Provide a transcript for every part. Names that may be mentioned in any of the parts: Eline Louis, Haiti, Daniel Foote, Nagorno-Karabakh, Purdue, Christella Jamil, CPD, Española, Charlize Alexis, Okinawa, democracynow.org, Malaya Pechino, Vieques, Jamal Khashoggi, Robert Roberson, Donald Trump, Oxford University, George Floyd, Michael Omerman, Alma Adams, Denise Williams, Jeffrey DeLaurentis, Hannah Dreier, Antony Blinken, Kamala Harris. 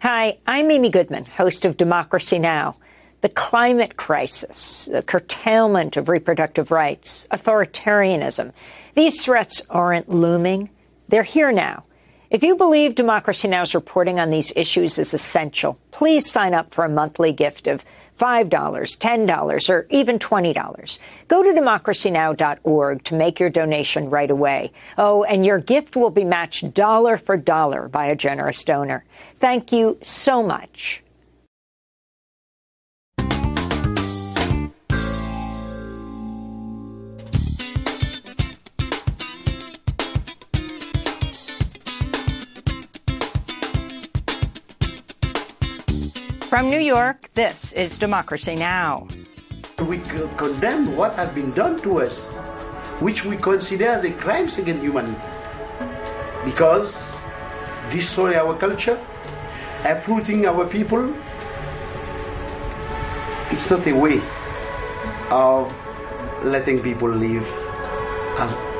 Hi, I'm Amy Goodman, host of Democracy Now! The climate crisis, the curtailment of reproductive rights, authoritarianism, these threats aren't looming. They're here now. If you believe Democracy Now!'s reporting on these issues is essential, please sign up for a monthly gift of $5, $10, or even $20. Go to democracynow.org to make your donation right away. Oh, and your gift will be matched dollar for dollar by a generous donor. Thank you so much. From New York, this is Democracy Now! We condemn what has been done to us, which we consider as a crime against humanity, because destroying our culture, uprooting our people, it's not a way of letting people live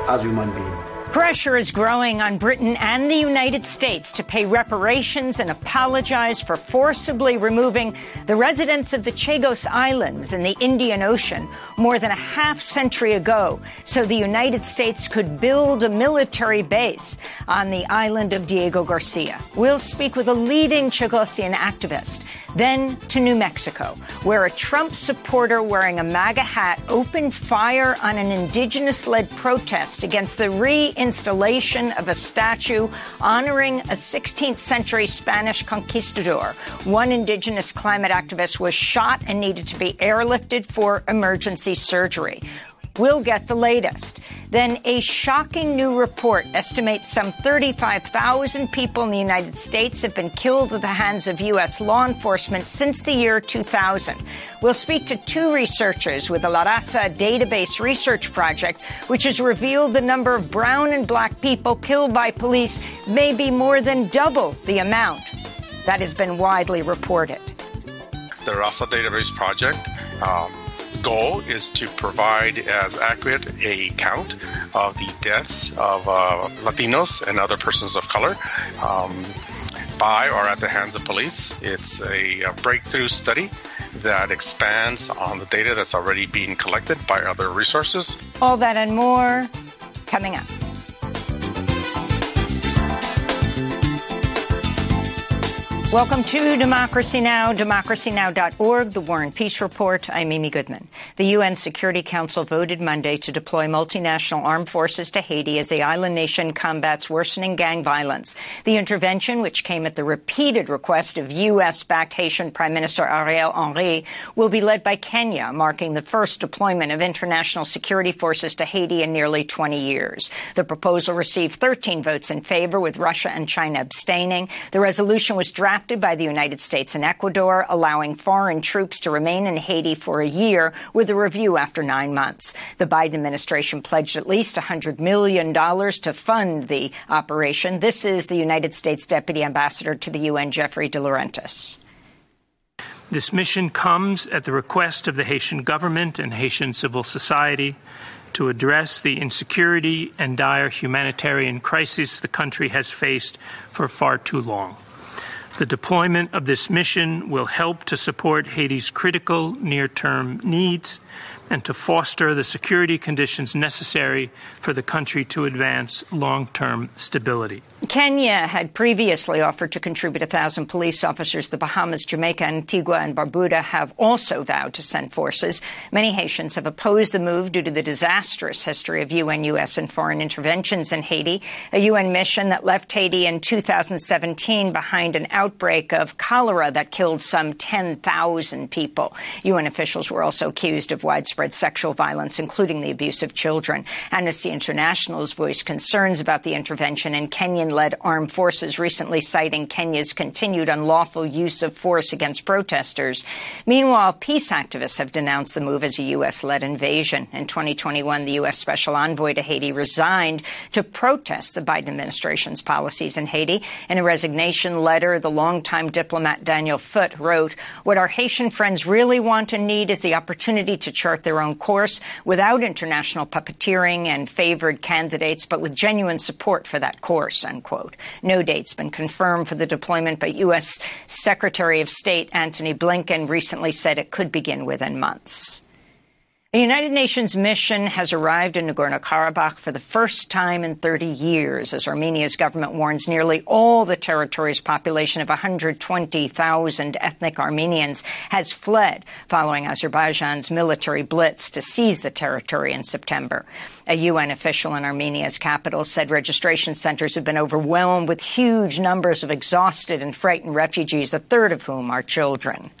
as human beings. Pressure is growing on Britain and the United States to pay reparations and apologize for forcibly removing the residents of the Chagos Islands in the Indian Ocean more than a half-century ago, so the United States could build a military base on the island of Diego Garcia. We'll speak with a leading Chagosian activist. Then to New Mexico, where a Trump supporter wearing a MAGA hat opened fire on an indigenous-led protest against the reinstallation of a statue honoring a 16th century Spanish conquistador. One indigenous climate activist was shot and needed to be airlifted for emergency surgery. We'll get the latest. Then a shocking new report estimates some 35,000 people in the United States have been killed at the hands of U.S. law enforcement since the year 2000. We'll speak to two researchers with the La Raza Database Research Project, which has revealed the number of brown and black people killed by police may be more than double the amount that has been widely reported. The Raza Database Project goal is to provide as accurate a count of the deaths of Latinos and other persons of color by or at the hands of police. It's a breakthrough study that expands on the data that's already being collected by other resources. All that and more coming up. Welcome to Democracy Now!, democracynow.org, the War and Peace Report. I'm Amy Goodman. The UN Security Council voted Monday to deploy multinational armed forces to Haiti as the island nation combats worsening gang violence. The intervention, which came at the repeated request of U.S.-backed Haitian Prime Minister Ariel Henry, will be led by Kenya, marking the first deployment of international security forces to Haiti in nearly 20 years. The proposal received 13 votes in favor, with Russia and China abstaining. The resolution was drafted by the United States and Ecuador, allowing foreign troops to remain in Haiti for a year, with a review after 9 months. The Biden administration pledged at least $100 million to fund the operation. This is the United States Deputy Ambassador to the UN, Jeffrey DeLaurentis. This mission comes at the request of the Haitian government and Haitian civil society to address the insecurity and dire humanitarian crisis the country has faced for far too long. The deployment of this mission will help to support Haiti's critical near-term needs and to foster the security conditions necessary for the country to advance long-term stability. Kenya had previously offered to contribute 1,000 police officers. The Bahamas, Jamaica, Antigua and Barbuda have also vowed to send forces. Many Haitians have opposed the move due to the disastrous history of UN, U.S. and foreign interventions in Haiti, a UN mission that left Haiti in 2017 behind an outbreak of cholera that killed some 10,000 people. UN officials were also accused of widespread sexual violence, including the abuse of children. Amnesty International has voiced concerns about the intervention in Kenyan led armed forces, recently citing Kenya's continued unlawful use of force against protesters. Meanwhile, peace activists have denounced the move as a U.S.-led invasion. In 2021, the U.S. Special Envoy to Haiti resigned to protest the Biden administration's policies in Haiti. In a resignation letter, the longtime diplomat Daniel Foote wrote, "What our Haitian friends really want and need is the opportunity to chart the their own course without international puppeteering and favored candidates, but with genuine support for that course, unquote. No date's been confirmed for the deployment, but U.S. Secretary of State Antony Blinken recently said it could begin within months. The United Nations mission has arrived in Nagorno-Karabakh for the first time in 30 years, as Armenia's government warns nearly all the territory's population of 120,000 ethnic Armenians has fled following Azerbaijan's military blitz to seize the territory in September. A UN official in Armenia's capital said registration centers have been overwhelmed with huge numbers of exhausted and frightened refugees, a third of whom are children.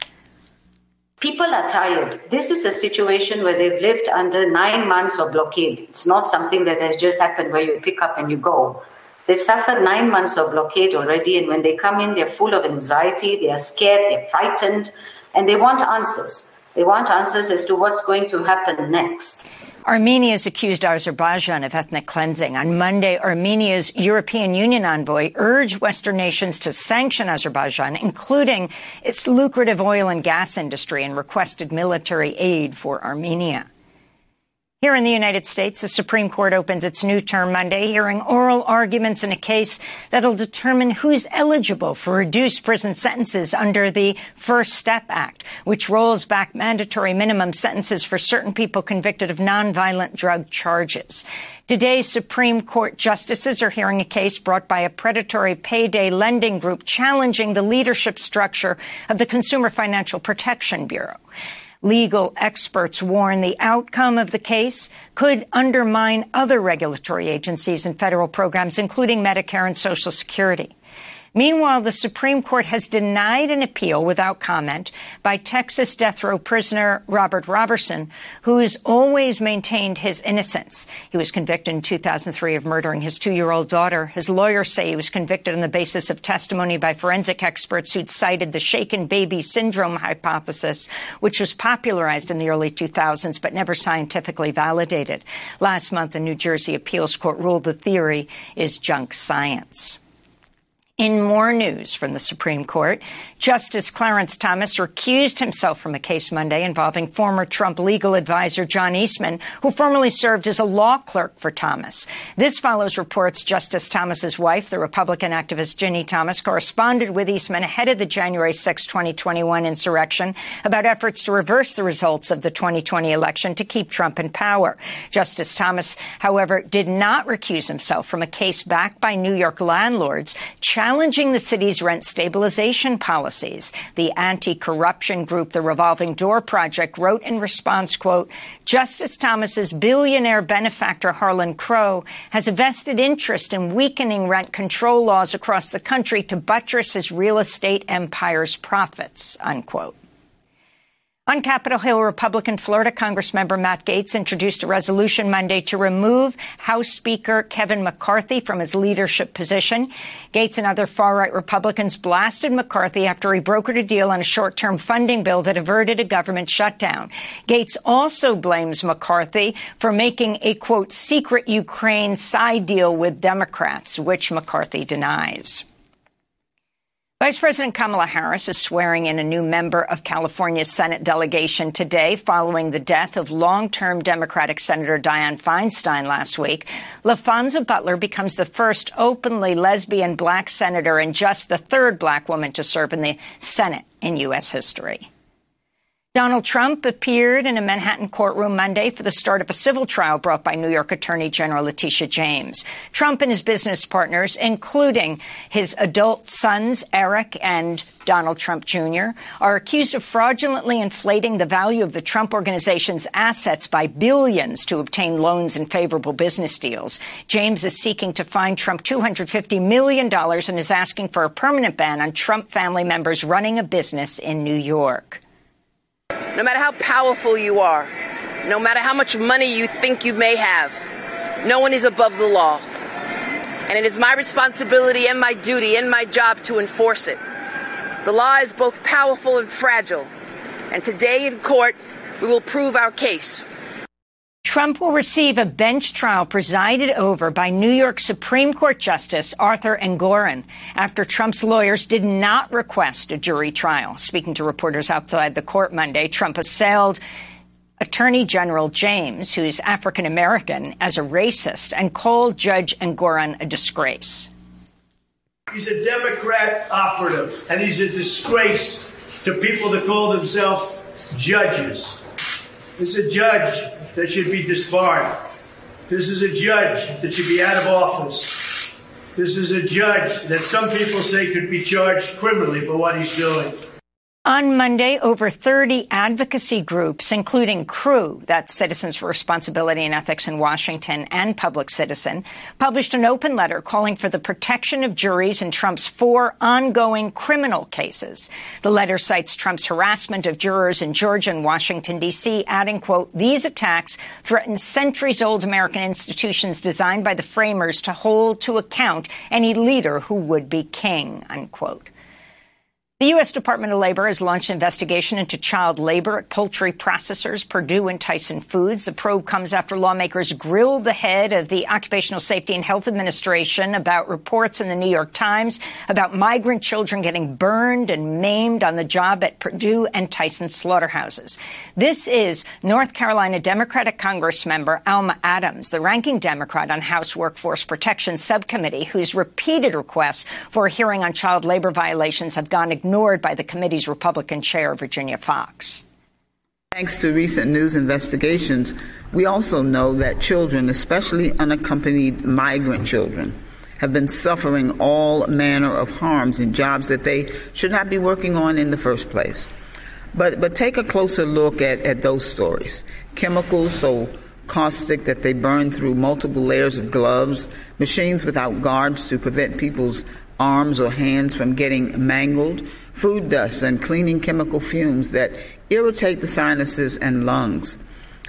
People are tired. This is a situation where they've lived under 9 months of blockade. It's not something that has just happened where you pick up and you go. They've suffered 9 months of blockade already, and when they come in, they're full of anxiety, they are scared, they're frightened, and they want answers. They want answers as to what's going to happen next. Armenia's accused Azerbaijan of ethnic cleansing. On Monday, Armenia's European Union envoy urged Western nations to sanction Azerbaijan, including its lucrative oil and gas industry, and requested military aid for Armenia. Here in the United States, the Supreme Court opens its new term Monday, hearing oral arguments in a case that'll determine who's eligible for reduced prison sentences under the First Step Act, which rolls back mandatory minimum sentences for certain people convicted of nonviolent drug charges. Today, Supreme Court justices are hearing a case brought by a predatory payday lending group challenging the leadership structure of the Consumer Financial Protection Bureau. Legal experts warn the outcome of the case could undermine other regulatory agencies and federal programs, including Medicare and Social Security. Meanwhile, the Supreme Court has denied an appeal without comment by Texas death row prisoner Robert Roberson, who has always maintained his innocence. He was convicted in 2003 of murdering his 2-year-old daughter. His lawyers say he was convicted on the basis of testimony by forensic experts who'd cited the shaken baby syndrome hypothesis, which was popularized in the early 2000s but never scientifically validated. Last month, the New Jersey appeals court ruled the theory is junk science. In more news from the Supreme Court, Justice Clarence Thomas recused himself from a case Monday involving former Trump legal advisor John Eastman, who formerly served as a law clerk for Thomas. This follows reports Justice Thomas's wife, the Republican activist Ginny Thomas, corresponded with Eastman ahead of the January 6, 2021 insurrection about efforts to reverse the results of the 2020 election to keep Trump in power. Justice Thomas, however, did not recuse himself from a case backed by New York landlords challenging the city's rent stabilization policies. The anti-corruption group, the Revolving Door Project, wrote in response, quote, Justice Thomas's billionaire benefactor Harlan Crow has a vested interest in weakening rent control laws across the country to buttress his real estate empire's profits, unquote. On Capitol Hill, Republican Florida Congressmember Matt Gaetz introduced a resolution Monday to remove House Speaker Kevin McCarthy from his leadership position. Gaetz and other far-right Republicans blasted McCarthy after he brokered a deal on a short-term funding bill that averted a government shutdown. Gaetz also blames McCarthy for making a, quote, secret Ukraine side deal with Democrats, which McCarthy denies. Vice President Kamala Harris is swearing in a new member of California's Senate delegation today following the death of long-term Democratic Senator Dianne Feinstein last week. LaFonza Butler becomes the first openly lesbian black senator and just the third black woman to serve in the Senate in U.S. history. Donald Trump appeared in a Manhattan courtroom Monday for the start of a civil trial brought by New York Attorney General Letitia James. Trump and his business partners, including his adult sons, Eric and Donald Trump Jr., are accused of fraudulently inflating the value of the Trump Organization's assets by billions to obtain loans and favorable business deals. James is seeking to fine Trump $250 million and is asking for a permanent ban on Trump family members running a business in New York. No matter how powerful you are, no matter how much money you think you may have, no one is above the law. And it is my responsibility and my duty and my job to enforce it. The law is both powerful and fragile. And today in court, we will prove our case. Trump will receive a bench trial presided over by New York Supreme Court Justice Arthur Engoron after Trump's lawyers did not request a jury trial. Speaking to reporters outside the court Monday, Trump assailed Attorney General James, who's African-American, as a racist and called Judge Ngoran a disgrace. He's a Democrat operative, and he's a disgrace to people that call themselves judges. This is a judge that should be disbarred. This is a judge that should be out of office. This is a judge that some people say could be charged criminally for what he's doing. On Monday, over 30 advocacy groups, including CREW, that's Citizens for Responsibility and Ethics in Washington, and Public Citizen, published an open letter calling for the protection of juries in Trump's 4 ongoing criminal cases. The letter cites Trump's harassment of jurors in Georgia and Washington, D.C., adding, quote, "These attacks threaten centuries-old American institutions designed by the framers to hold to account any leader who would be king," unquote. The U.S. Department of Labor has launched an investigation into child labor at poultry processors Purdue and Tyson Foods. The probe comes after lawmakers grilled the head of the Occupational Safety and Health Administration about reports in the New York Times about migrant children getting burned and maimed on the job at Purdue and Tyson slaughterhouses. This is North Carolina Democratic Congress member Alma Adams, the ranking Democrat on House Workforce Protection Subcommittee, whose repeated requests for a hearing on child labor violations have gone ignored by the committee's Republican chair, Virginia Fox. Thanks to recent news investigations, we also know that children, especially unaccompanied migrant children, have been suffering all manner of harms in jobs that they should not be working on in the first place. But take a closer look at those stories. Chemicals so caustic that they burn through multiple layers of gloves, machines without guards to prevent people's arms or hands from getting mangled, food dust and cleaning chemical fumes that irritate the sinuses and lungs.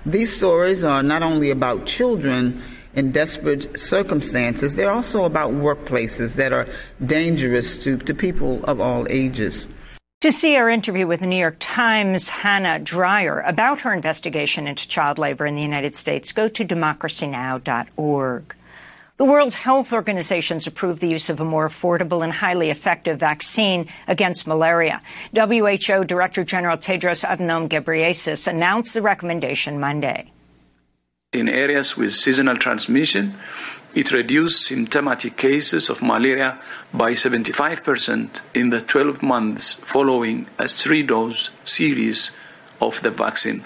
These stories are not only about children in desperate circumstances, they're also about workplaces that are dangerous to people of all ages. To see our interview with the New York Times' Hannah Dreier about her investigation into child labor in the United States, go to democracynow.org. The World Health Organization's approved the use of a more affordable and highly effective vaccine against malaria. WHO Director General Tedros Adhanom Ghebreyesus announced the recommendation Monday. In areas with seasonal transmission, it reduced symptomatic cases of malaria by 75% in the 12 months following a 3-dose series of the vaccine.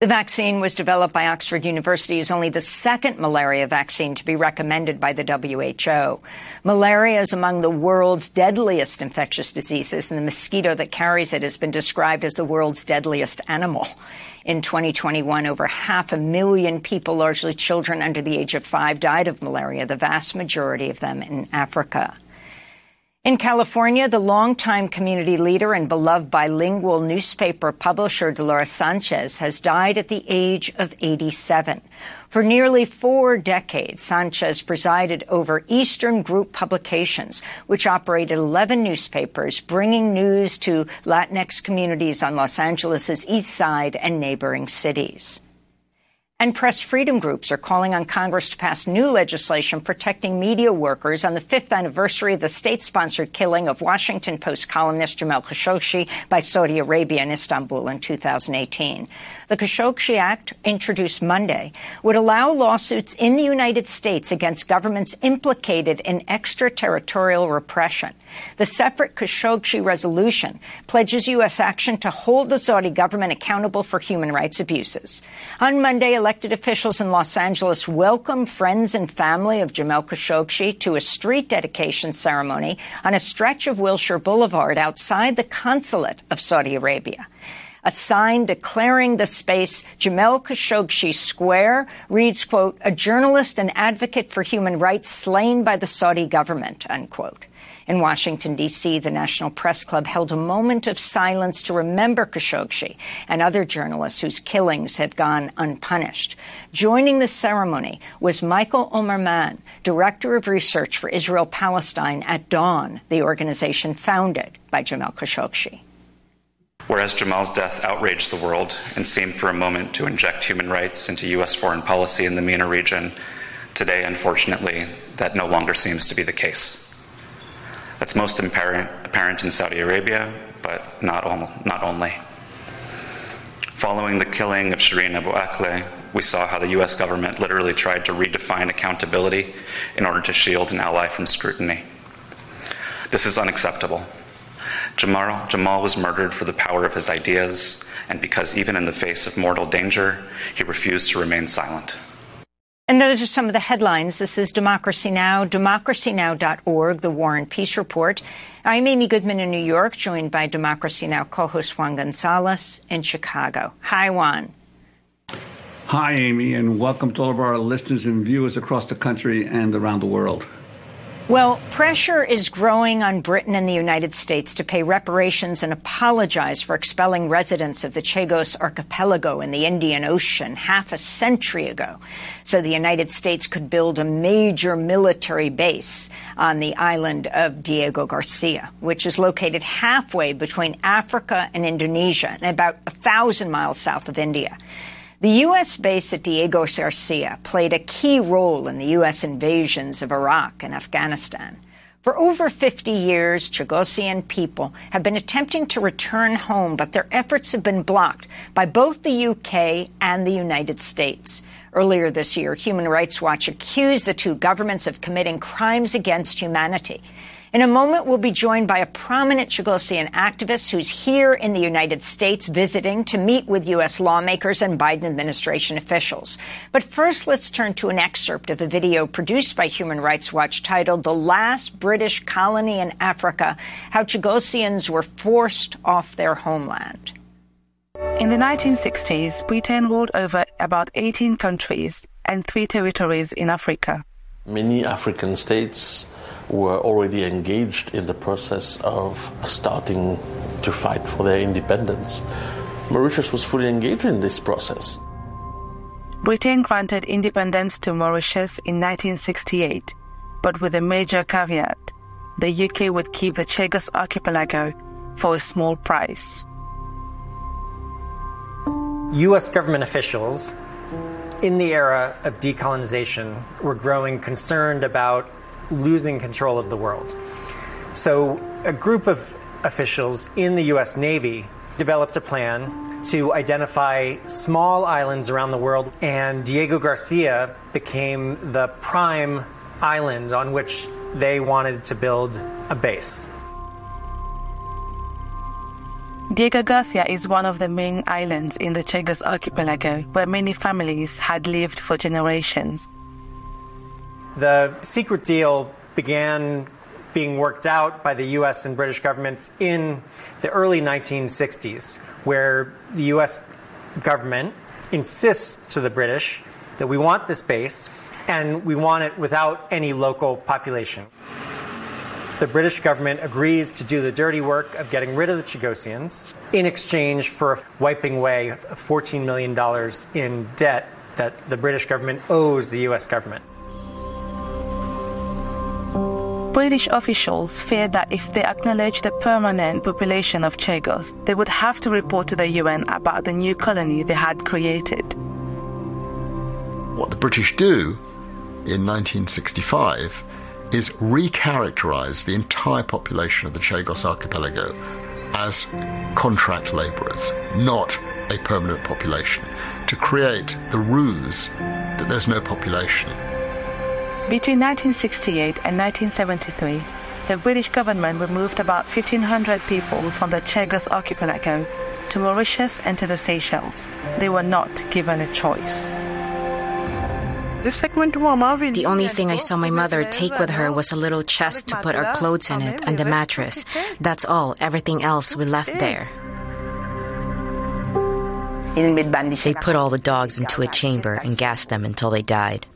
The vaccine was developed by Oxford University as only the second malaria vaccine to be recommended by the WHO. Malaria is among the world's deadliest infectious diseases, and the mosquito that carries it has been described as the world's deadliest animal. In 2021, over 500,000 people, largely children under the age of 5, died of malaria, the vast majority of them in Africa. In California, the longtime community leader and beloved bilingual newspaper publisher Dolores Sanchez has died at the age of 87. For nearly 4 decades, Sanchez presided over Eastern Group Publications, which operated 11 newspapers, bringing news to Latinx communities on Los Angeles' East Side and neighboring cities. And press freedom groups are calling on Congress to pass new legislation protecting media workers on the 5th anniversary of the state-sponsored killing of Washington Post columnist Jamal Khashoggi by Saudi Arabia in Istanbul in 2018. The Khashoggi Act, introduced Monday, would allow lawsuits in the United States against governments implicated in extraterritorial repression. The separate Khashoggi resolution pledges U.S. action to hold the Saudi government accountable for human rights abuses. On Monday, elected officials in Los Angeles welcomed friends and family of Jamal Khashoggi to a street dedication ceremony on a stretch of Wilshire Boulevard outside the consulate of Saudi Arabia. A sign declaring the space Jamal Khashoggi Square reads, quote, "A journalist and advocate for human rights slain by the Saudi government," unquote. In Washington, D.C., the National Press Club held a moment of silence to remember Khashoggi and other journalists whose killings had gone unpunished. Joining the ceremony was Michael Omerman, Director of Research for Israel-Palestine at Dawn, the organization founded by Jamal Khashoggi. Whereas Jamal's death outraged the world and seemed for a moment to inject human rights into U.S. foreign policy in the MENA region, today, unfortunately, that no longer seems to be the case. That's most apparent in Saudi Arabia, but not only. Following the killing of Shireen Abu Akleh, we saw how the U.S. government literally tried to redefine accountability in order to shield an ally from scrutiny. This is unacceptable. Jamal was murdered for the power of his ideas, and because even in the face of mortal danger, he refused to remain silent. And those are some of the headlines. This is Democracy Now!, democracynow.org, the War and Peace Report. I'm Amy Goodman in New York, joined by Democracy Now! Co-host Juan Gonzalez in Chicago. Hi, Juan. Hi, Amy, and welcome to all of our listeners and viewers across the country and around the world. Well, pressure is growing on Britain and the United States to pay reparations and apologize for expelling residents of the Chagos Archipelago in the Indian Ocean half a century ago, so the United States could build a major military base on the island of Diego Garcia, which is located halfway between Africa and Indonesia and about 1,000 miles south of India. The U.S. base at Diego Garcia played a key role in the U.S. invasions of Iraq and Afghanistan. For over 50 years, Chagosian people have been attempting to return home, but their efforts have been blocked by both the U.K. and the United States. Earlier this year, Human Rights Watch accused the two governments of committing crimes against humanity. In a moment, we'll be joined by a prominent Chagosian activist who's here in the United States visiting to meet with U.S. lawmakers and Biden administration officials. But first, let's turn to an excerpt of a video produced by Human Rights Watch titled "The Last British Colony in Africa: How Chagosians Were Forced Off Their Homeland." In the 1960s, Britain ruled over about 18 countries and 3 territories in Africa. Many African states were already engaged in the process of starting to fight for their independence. Mauritius was fully engaged in this process. Britain granted independence to Mauritius in 1968, but with a major caveat: the UK would keep the Chagos Archipelago for a small price. US government officials in the era of decolonization were growing concerned about losing control of the world. So a group of officials in the U.S. Navy developed a plan to identify small islands around the world, and Diego Garcia became the prime island on which they wanted to build a base. Diego Garcia is one of the main islands in the Chagos Archipelago, where many families had lived for generations. The secret deal began being worked out by the U.S. and British governments in the early 1960s, where the U.S. government insists to the British that we want this base, and we want it without any local population. The British government agrees to do the dirty work of getting rid of the Chagosians in exchange for wiping away $14 million in debt that the British government owes the U.S. government. British officials feared that if they acknowledged the permanent population of Chagos, they would have to report to the UN about the new colony they had created. What the British do in 1965 is recharacterize the entire population of the Chagos Archipelago as contract labourers, not a permanent population, to create the ruse that there's no population. Between 1968 and 1973, the British government removed about 1,500 people from the Chagos Archipelago to Mauritius and to the Seychelles. They were not given a choice. The only thing I saw my mother take with her was a little chest to put our clothes in it and a mattress. That's all. Everything else we left there. They put all the dogs into a chamber and gassed them until they died.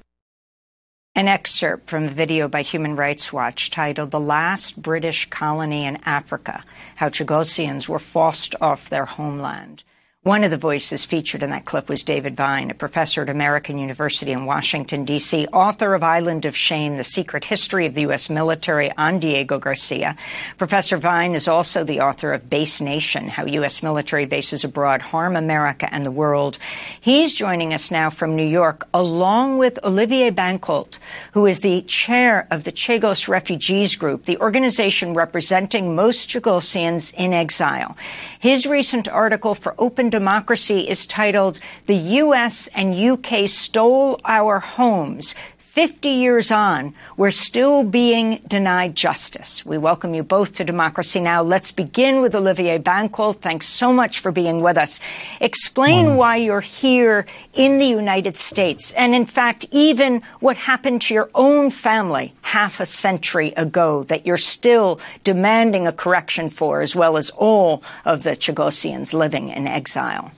An excerpt from a video by Human Rights Watch titled "The Last British Colony in Africa: How Chagosians Were Forced Off Their Homeland." One of the voices featured in that clip was David Vine, a professor at American University in Washington, D.C., author of Island of Shame, The Secret History of the U.S. Military on Diego Garcia. Professor Vine is also the author of Base Nation, How U.S. Military Bases Abroad Harm America and the World. He's joining us now from New York, along with Olivier Bancoult, who is the chair of the Chagos Refugees Group, the organization representing most Chagosians in exile. His recent article for Open in Democracy is titled, The U.S. and U.K. Stole Our Homes. 50 years on, we're still being denied justice. We welcome you both to Democracy Now! Let's begin with Olivier Bancoult. Thanks so much for being with us. Explain why you're here in the United States and, in fact, even what happened to your own family half a century ago that you're still demanding a correction for, as well as all of the Chagosians living in exile.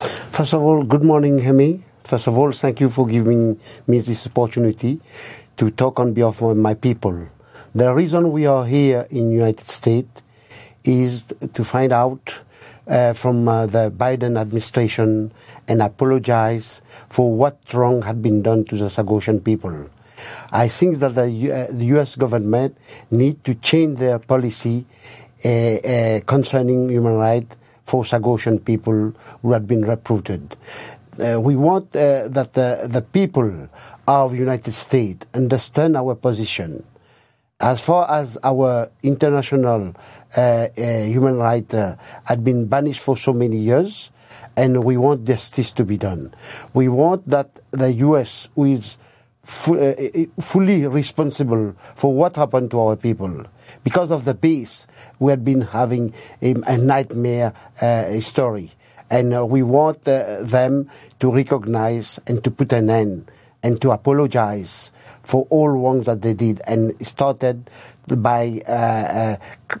First of all, good morning, Hemi. First of all, thank you for giving me this opportunity to talk on behalf of my people. The reason we are here in the United States is to find out from the Biden administration and apologize for what wrong had been done to the Chagosian people. I think that the U.S. government need to change their policy concerning human rights for Chagosian people who had been recruited. We want that the people of the United States understand our position. As far as our international human rights had been banished for so many years, and we want justice to be done. We want that the U.S., who is fully responsible for what happened to our people, because of the peace, we had been having a nightmare story. And we want them to recognize and to put an end and to apologize for all wrongs that they did, and started by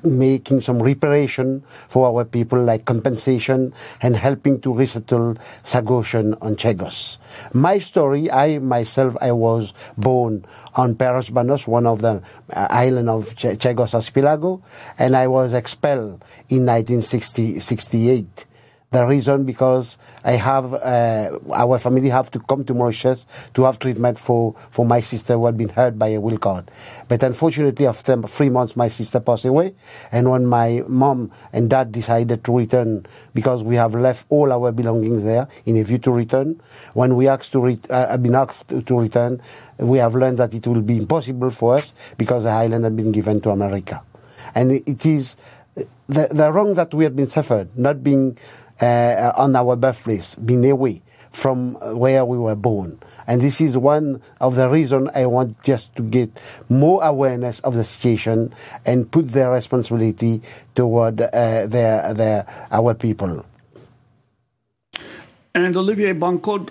making some reparation for our people, like compensation and helping to resettle Chagosian on Chagos. My story, I myself, I was born on Paros Banos, one of the island of Chagos Archipelago, and I was expelled in 1968. The reason because I have our family have to come to Mauritius to have treatment for my sister who had been hurt by a will card. But unfortunately, after 3 months, my sister passed away. And when my mom and dad decided to return, because we have left all our belongings there in a view to return, when we asked to return, we have learned that it will be impossible for us because the island had been given to America, and it is the wrong that we had been suffered, not being on our birthplace, being away from where we were born. And this is one of the reasons I want just to get more awareness of the situation and put their responsibility toward our people. And Olivier Bancoult,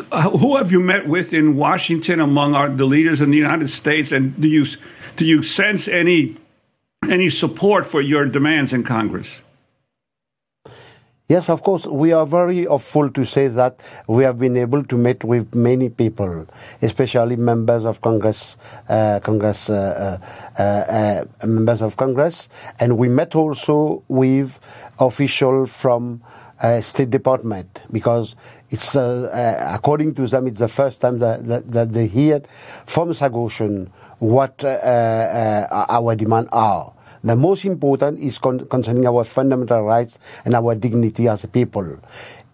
who have you met with in Washington among the leaders in the United States, and do you sense any support for your demands in Congress? Yes, of course, we are very hopeful to say that we have been able to meet with many people, especially members of Congress, and we met also with officials from State Department, because it's according to them, it's the first time that they hear from Chagosian what our demands are. The most important is concerning our fundamental rights and our dignity as a people.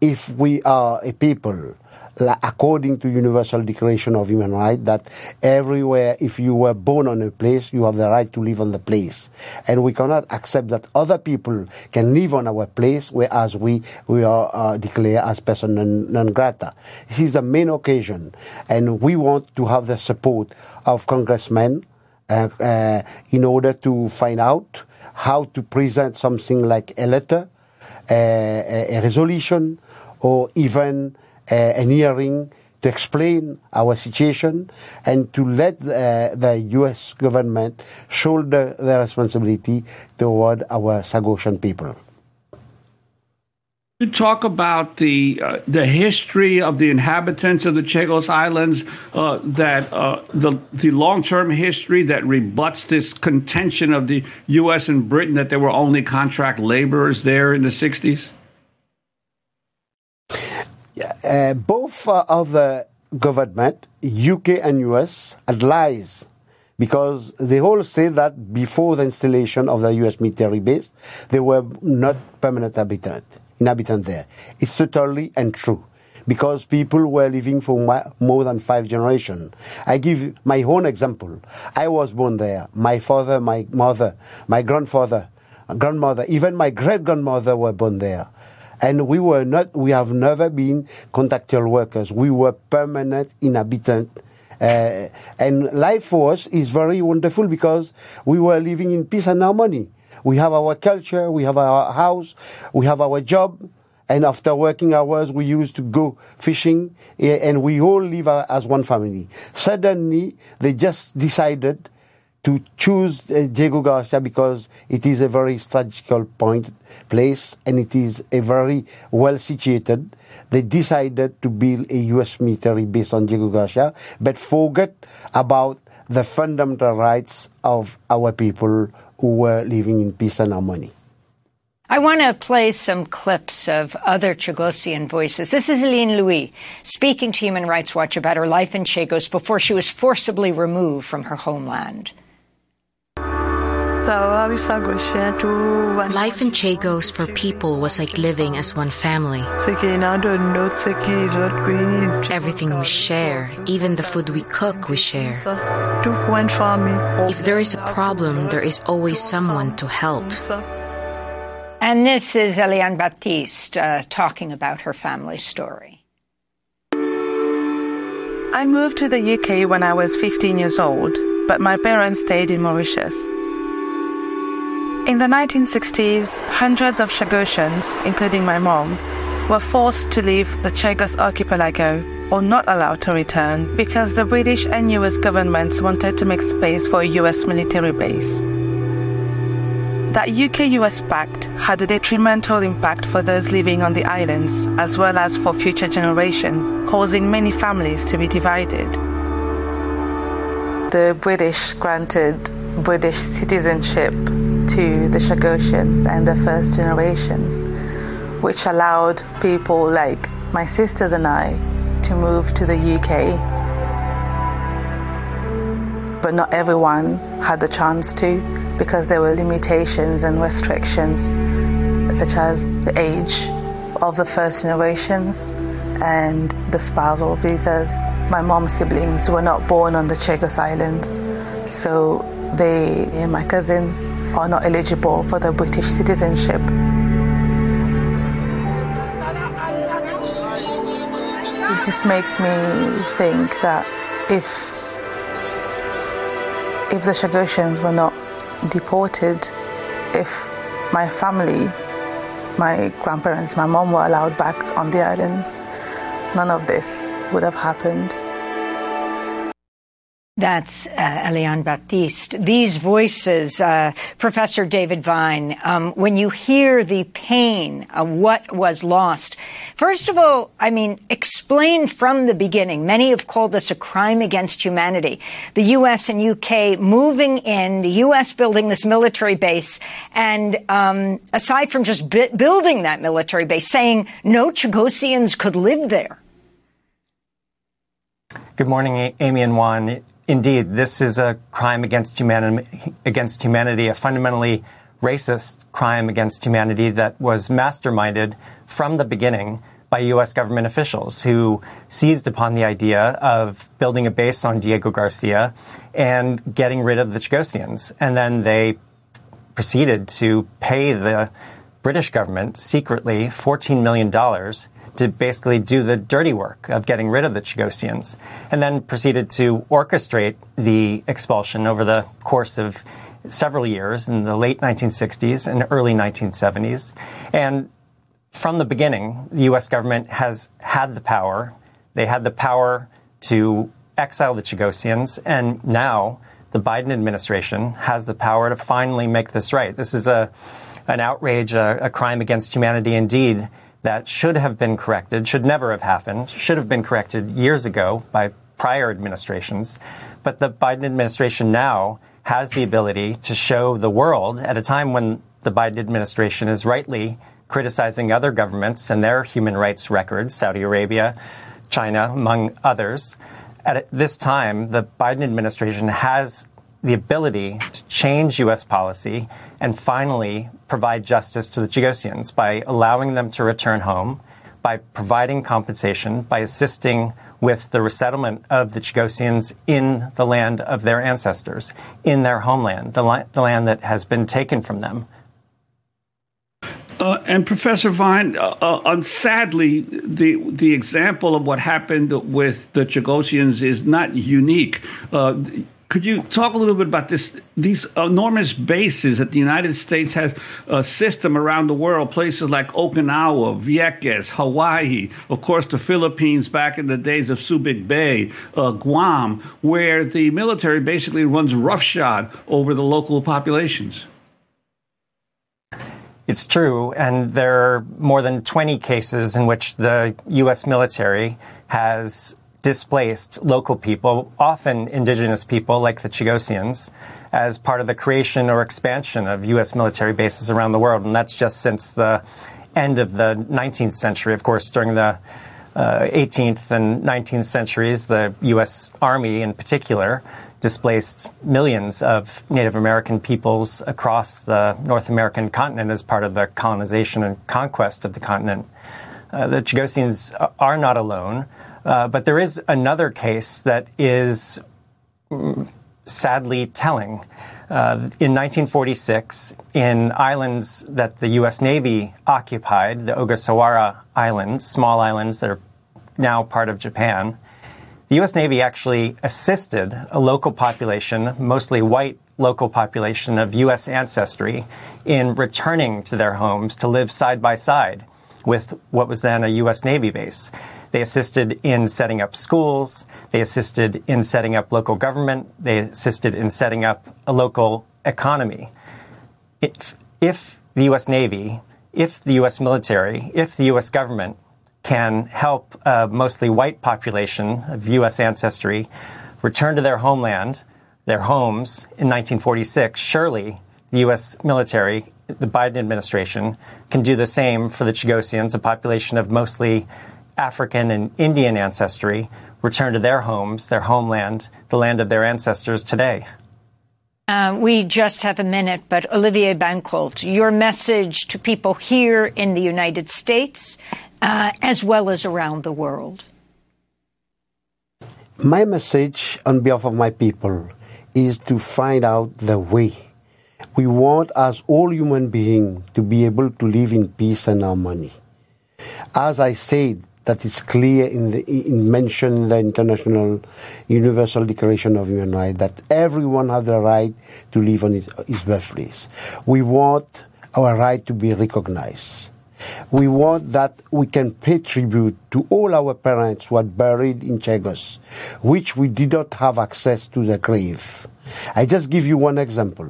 If we are a people, according to Universal Declaration of Human Rights, that everywhere, if you were born on a place, you have the right to live on the place. And we cannot accept that other people can live on our place, whereas we are declared as persona non grata. This is the main occasion, and we want to have the support of congressmen in order to find out how to present something like a letter, a resolution, or even an hearing to explain our situation and to let the U.S. government shoulder their responsibility toward our Chagosian people. You talk about the history of the inhabitants of the Chagos Islands, the long-term history that rebuts this contention of the U.S. and Britain that there were only contract laborers there in the 60s? Both of the government, UK and US, had lies, because they all say that before the installation of the US military base, they were not permanent inhabitant there. It's totally untrue, because people were living for more than 5 generations. I give my own example. I was born there. My father, my mother, my grandfather, grandmother, even my great-grandmother were born there. And we were not, we have never been contractual workers. We were permanent inhabitants. And life for us is very wonderful because we were living in peace and harmony. We have our culture, we have our house, we have our job. And after working hours, we used to go fishing, and we all live as one family. Suddenly, they just decided to choose Diego Garcia because it is a very strategical place, and it is a very well situated. They decided to build a U.S. military base on Diego Garcia, but forget about the fundamental rights of our people who were living in peace and harmony. I want to play some clips of other Chagosian voices. This is Eline Louis speaking to Human Rights Watch about her life in Chagos before she was forcibly removed from her homeland. Life in Chagos for people was like living as one family. Everything we share, even the food we cook, we share. If there is a problem, there is always someone to help. And this is Eliane Baptiste talking about her family story. I moved to the UK when I was 15 years old, but my parents stayed in Mauritius. In the 1960s, hundreds of Chagosians, including my mom, were forced to leave the Chagos Archipelago or not allowed to return because the British and US governments wanted to make space for a US military base. That UK-US pact had a detrimental impact for those living on the islands as well as for future generations, causing many families to be divided. The British granted British citizenship to the Chagosians and the first generations, which allowed people like my sisters and I to move to the UK. But not everyone had the chance to, because there were limitations and restrictions, such as the age of the first generations and the spousal visas. My mom's siblings were not born on the Chagos Islands, so they and my cousins are not eligible for the British citizenship. It just makes me think that if the Chagosians were not deported, if my family, my grandparents, my mom were allowed back on the islands, none of this would have happened. That's Eliane Baptiste. These voices, Professor David Vine, when you hear the pain of what was lost, first of all, I mean, explain from the beginning. Many have called this a crime against humanity. The U.S. and U.K. moving in, the U.S. building this military base, and aside from just building that military base, saying no Chagosians could live there. Good morning, Amy and Juan. Indeed, this is a crime against humanity, a fundamentally racist crime against humanity that was masterminded from the beginning by U.S. government officials who seized upon the idea of building a base on Diego Garcia and getting rid of the Chagosians. And then they proceeded to pay the British government secretly $14 million to basically do the dirty work of getting rid of the Chagosians, and then proceeded to orchestrate the expulsion over the course of several years in the late 1960s and early 1970s. And from the beginning, the U.S. government has had the power. They had the power to exile the Chagosians, and now the Biden administration has the power to finally make this right. This is an outrage, a crime against humanity indeed, that should have been corrected, should never have happened, should have been corrected years ago by prior administrations. But the Biden administration now has the ability to show the world, at a time when the Biden administration is rightly criticizing other governments and their human rights records, Saudi Arabia, China, among others. At this time, the Biden administration has the ability to change U.S. policy and finally provide justice to the Chagosians by allowing them to return home, by providing compensation, by assisting with the resettlement of the Chagosians in the land of their ancestors, in their homeland, the land that has been taken from them And Professor Vine, sadly, the example of what happened with the Chagosians is not unique. Could you talk a little bit about this? These enormous bases that the United States has a system around the world, places like Okinawa, Vieques, Hawaii, of course, the Philippines back in the days of Subic Bay, Guam, where the military basically runs roughshod over the local populations. It's true, and there are more than 20 cases in which the U.S. military has displaced local people, often indigenous people like the Chagosians, as part of the creation or expansion of U.S. military bases around the world. And that's just since the end of the 19th century. Of course, during the 18th and 19th centuries, the U.S. Army in particular displaced millions of Native American peoples across the North American continent as part of the colonization and conquest of the continent. The Chagosians are not alone. But there is another case that is sadly telling. In 1946, in islands that the U.S. Navy occupied, the Ogasawara Islands, small islands that are now part of Japan, the U.S. Navy actually assisted a local population, mostly white local population of U.S. ancestry, in returning to their homes to live side by side with what was then a U.S. Navy base. They assisted in setting up schools. They assisted in setting up local government. They assisted in setting up a local economy. If the U.S. Navy, if the U.S. military, if the U.S. government can help a mostly white population of U.S. ancestry return to their homeland, their homes in 1946, surely the U.S. military, the Biden administration, can do the same for the Chagosians, a population of mostly African and Indian ancestry, return to their homes, their homeland, the land of their ancestors today. We just have a minute, but Olivier Bancoult, your message to people here in the United States, as well as around the world. My message on behalf of my people is to find out the way. We want, as all human beings, to be able to live in peace and harmony. As I said, that it's clear mentioned in the International Universal Declaration of Human Rights that everyone has the right to live on his birthplace. We want our right to be recognized. We want that we can pay tribute to all our parents who are buried in Chagos, which we did not have access to the grave. I just give you one example.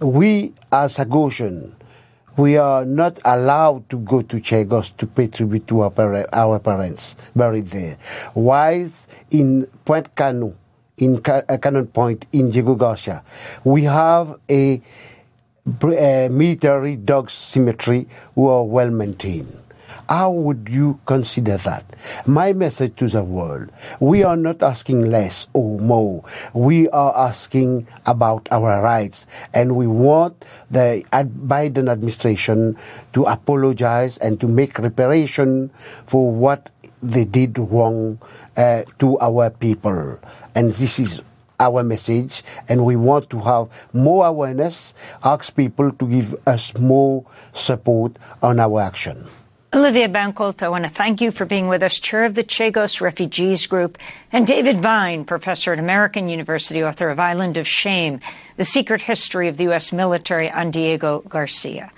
We, as Chagosians, we are not allowed to go to Chagos to pay tribute to our parents buried there. While in Point Cano, in Cannon Point, in Diego Garcia, we have a military dog cemetery who are well maintained. How would you consider that? My message to the world, we are not asking less or more. We are asking about our rights. And we want the Biden administration to apologize and to make reparation for what they did wrong to our people. And this is our message, and we want to have more awareness, ask people to give us more support on our action. Olivier Bancoult, I want to thank you for being with us, chair of the Chagos Refugees Group, and David Vine, professor at American University, author of Island of Shame, The Secret History of the U.S. Military, on Diego Garcia.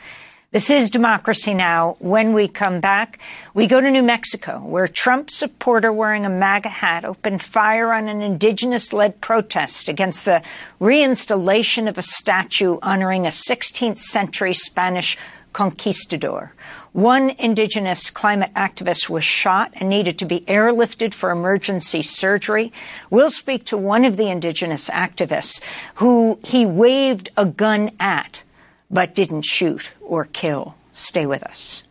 This is Democracy Now! When we come back, we go to New Mexico, where a Trump supporter wearing a MAGA hat opened fire on an indigenous-led protest against the reinstallation of a statue honoring a 16th-century Spanish conquistador. One indigenous climate activist was shot and needed to be airlifted for emergency surgery. We'll speak to one of the indigenous activists who he waved a gun at but didn't shoot or kill. Stay with us.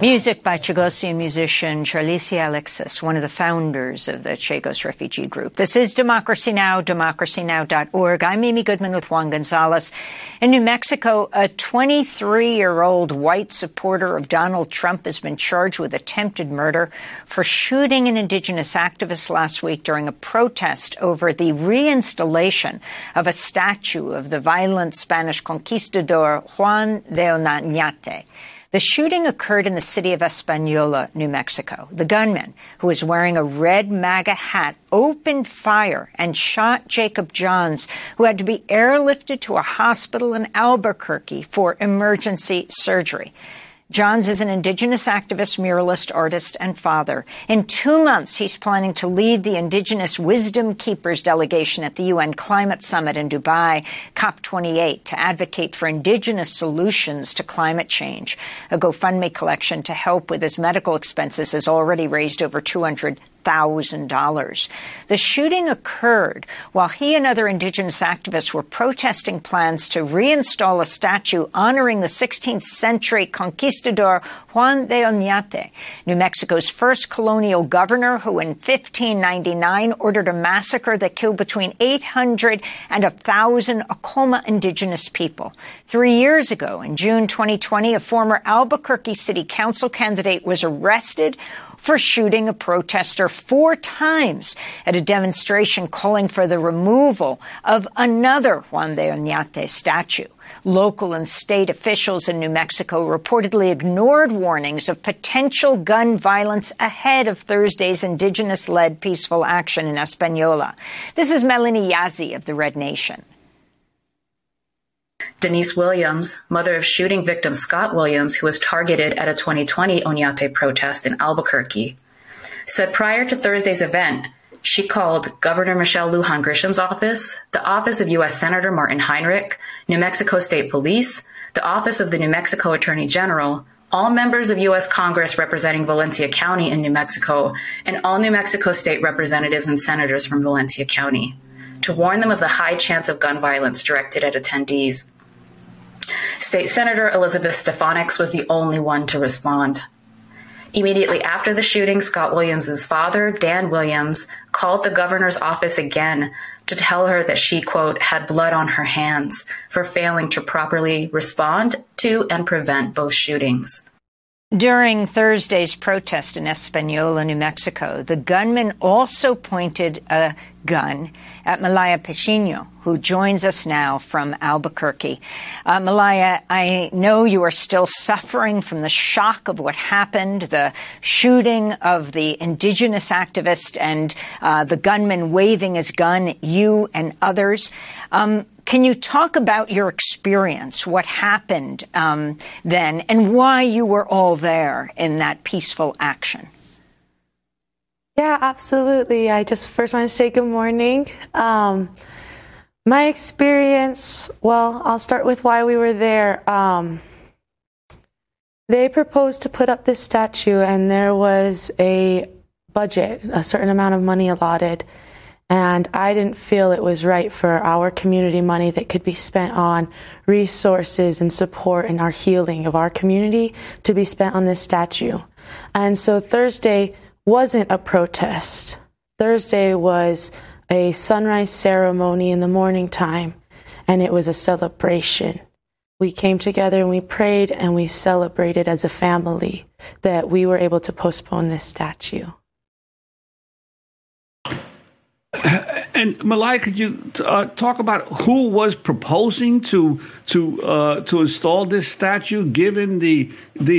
Music by Chagosian musician Charlize Alexis, one of the founders of the Chagos Refugee Group. This is Democracy Now!, democracynow.org. I'm Amy Goodman with Juan Gonzalez. In New Mexico, a 23-year-old white supporter of Donald Trump has been charged with attempted murder for shooting an indigenous activist last week during a protest over the reinstallation of a statue of the violent Spanish conquistador Juan de Oñate. The shooting occurred in the city of Española, New Mexico. The gunman, who was wearing a red MAGA hat, opened fire and shot Jacob Johns, who had to be airlifted to a hospital in Albuquerque for emergency surgery. Johns is an indigenous activist, muralist, artist, and father. In 2 months, he's planning to lead the Indigenous Wisdom Keepers delegation at the UN Climate Summit in Dubai, COP28, to advocate for indigenous solutions to climate change. A GoFundMe collection to help with his medical expenses has already raised over $200,000. The shooting occurred while he and other indigenous activists were protesting plans to reinstall a statue honoring the 16th century conquistador Juan de Oñate, New Mexico's first colonial governor, who in 1599 ordered a massacre that killed between 800 and 1,000 Acoma indigenous people. 3 years ago, in June 2020, a former Albuquerque City Council candidate was arrested for shooting a protester 4 times at a demonstration calling for the removal of another Juan de Oñate statue. Local and state officials in New Mexico reportedly ignored warnings of potential gun violence ahead of Thursday's indigenous-led peaceful action in Española. This is Melanie Yazzie of the Red Nation. Denise Williams, mother of shooting victim Scott Williams, who was targeted at a 2020 Oñate protest in Albuquerque, said prior to Thursday's event, she called Governor Michelle Lujan Grisham's office, the office of U.S. Senator Martin Heinrich, New Mexico State Police, the office of the New Mexico Attorney General, all members of U.S. Congress representing Valencia County in New Mexico, and all New Mexico State representatives and senators from Valencia County, to warn them of the high chance of gun violence directed at attendees. State Senator Elizabeth Stefanik's was the only one to respond. Immediately after the shooting, Scott Williams' father, Dan Williams, called the governor's office again to tell her that she, quote, had blood on her hands for failing to properly respond to and prevent both shootings. During Thursday's protest in Española, New Mexico, the gunman also pointed a gun at Malaya Pechino, who joins us now from Albuquerque. Malaya, I know you are still suffering from the shock of what happened, the shooting of the indigenous activist and the gunman waving his gun, you and others. Can you talk about your experience, what happened then, and why you were all there in that peaceful action? Yeah, absolutely. I just first want to say good morning. My experience, well, I'll start with why we were there. They proposed to put up this statue, and there was a budget, a certain amount of money allotted. And I didn't feel it was right for our community money that could be spent on resources and support and our healing of our community to be spent on this statue. And so Thursday wasn't a protest. Thursday was a sunrise ceremony in the morning time, and it was a celebration. We came together and we prayed and we celebrated as a family that we were able to postpone this statue. And Malaya, could you talk about who was proposing to install this statue, given the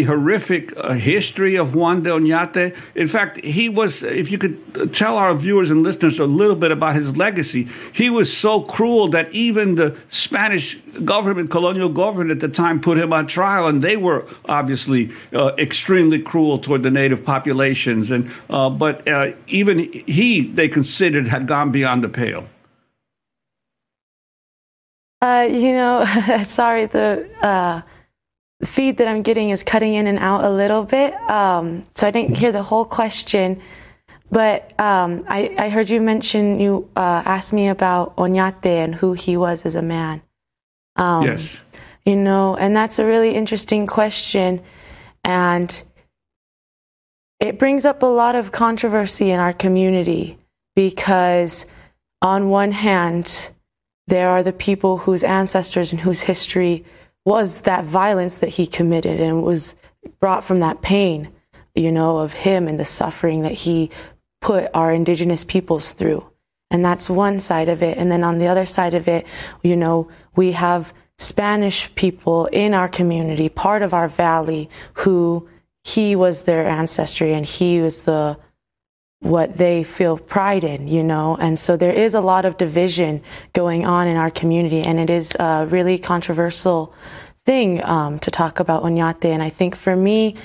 horrific history of Juan de Oñate? In fact, he was, if you could tell our viewers and listeners a little bit about his legacy, he was so cruel that even the Spanish government, colonial government at the time, put him on trial, and they were obviously extremely cruel toward the native populations. And but even he, they considered, had gone beyond the pale. Sorry, the feed that I'm getting is cutting in and out a little bit, so I didn't hear the whole question. But I heard you mention, you asked me about Oñate and who he was as a man. Yes. You know, and that's a really interesting question. And It brings up a lot of controversy in our community because, on one hand, there are the people whose ancestors and whose history was that violence that he committed and was brought from that pain, you know, of him and the suffering that he put our indigenous peoples through. And that's one side of it. And then on the other side of it, you know, we have Spanish people in our community, part of our valley, who he was their ancestry and he was the what they feel pride in, you know. And so there is a lot of division going on in our community, and it is a really controversial thing to talk about Oñate. And I think for me,